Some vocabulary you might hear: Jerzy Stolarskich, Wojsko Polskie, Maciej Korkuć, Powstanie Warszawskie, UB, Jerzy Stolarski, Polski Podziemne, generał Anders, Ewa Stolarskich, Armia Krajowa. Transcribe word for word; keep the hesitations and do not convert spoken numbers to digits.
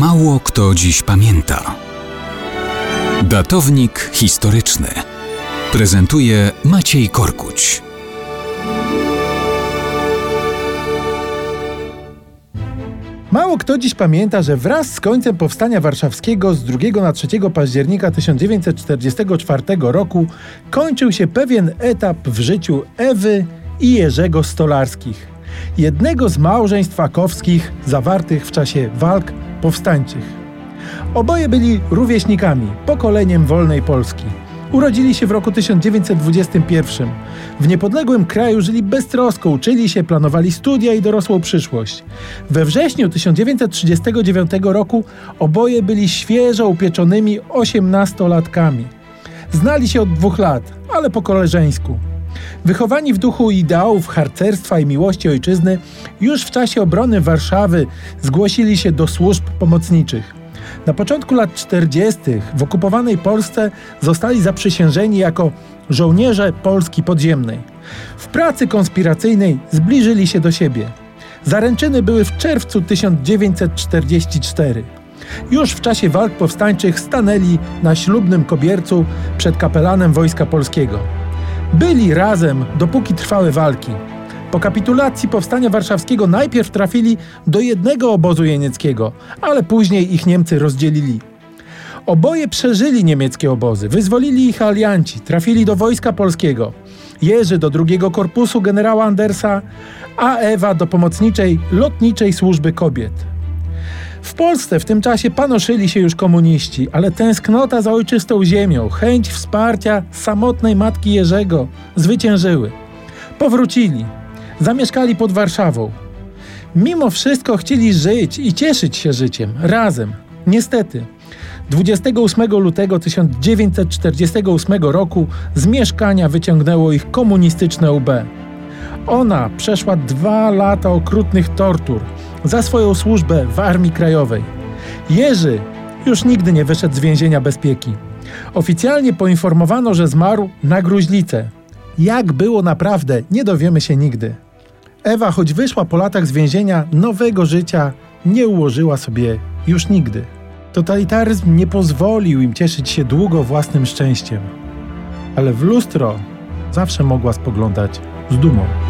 Mało kto dziś pamięta. Datownik historyczny prezentuje Maciej Korkuć. Mało kto dziś pamięta, że wraz z końcem Powstania Warszawskiego z drugiego na trzeciego października tysiąc dziewięćset czterdziestego czwartego roku kończył się pewien etap w życiu Ewy i Jerzego Stolarskich, jednego z małżeństw akowskich zawartych w czasie walk powstańczych. Oboje byli rówieśnikami, pokoleniem wolnej Polski. Urodzili się w roku tysiąc dziewięćset dwudziestym pierwszym. W niepodległym kraju żyli beztrosko, uczyli się, planowali studia i dorosłą przyszłość. We wrześniu tysiąc dziewięćset trzydziestego dziewiątego roku oboje byli świeżo upieczonymi osiemnastolatkami. Znali się od dwóch lat, ale po koleżeńsku. Wychowani w duchu ideałów harcerstwa i miłości ojczyzny, już w czasie obrony Warszawy zgłosili się do służb pomocniczych. Na początku lat czterdziestych w okupowanej Polsce zostali zaprzysiężeni jako żołnierze Polski Podziemnej. W pracy konspiracyjnej zbliżyli się do siebie. Zaręczyny były w czerwcu tysiąc dziewięćset czterdziestego czwartego. Już w czasie walk powstańczych stanęli na ślubnym kobiercu przed kapelanem Wojska Polskiego. Byli razem, dopóki trwały walki. Po kapitulacji Powstania Warszawskiego najpierw trafili do jednego obozu jenieckiego, ale później ich Niemcy rozdzielili. Oboje przeżyli niemieckie obozy, wyzwolili ich alianci, trafili do Wojska Polskiego. Jerzy do drugiego korpusu generała Andersa, a Ewa do pomocniczej lotniczej służby kobiet. W Polsce w tym czasie panoszyli się już komuniści, ale tęsknota za ojczystą ziemią, chęć wsparcia samotnej matki Jerzego zwyciężyły. Powrócili. Zamieszkali pod Warszawą. Mimo wszystko chcieli żyć i cieszyć się życiem, razem. Niestety, dwudziestego ósmego lutego tysiąc dziewięćset czterdziestego ósmego roku z mieszkania wyciągnęło ich komunistyczne U B. Ona przeszła dwa lata okrutnych tortur za swoją służbę w Armii Krajowej. Jerzy już nigdy nie wyszedł z więzienia bezpieki. Oficjalnie poinformowano, że zmarł na gruźlicę. Jak było naprawdę, nie dowiemy się nigdy. Ewa, choć wyszła po latach z więzienia, nowego życia nie ułożyła sobie już nigdy. Totalitaryzm nie pozwolił im cieszyć się długo własnym szczęściem, ale w lustro zawsze mogła spoglądać z dumą.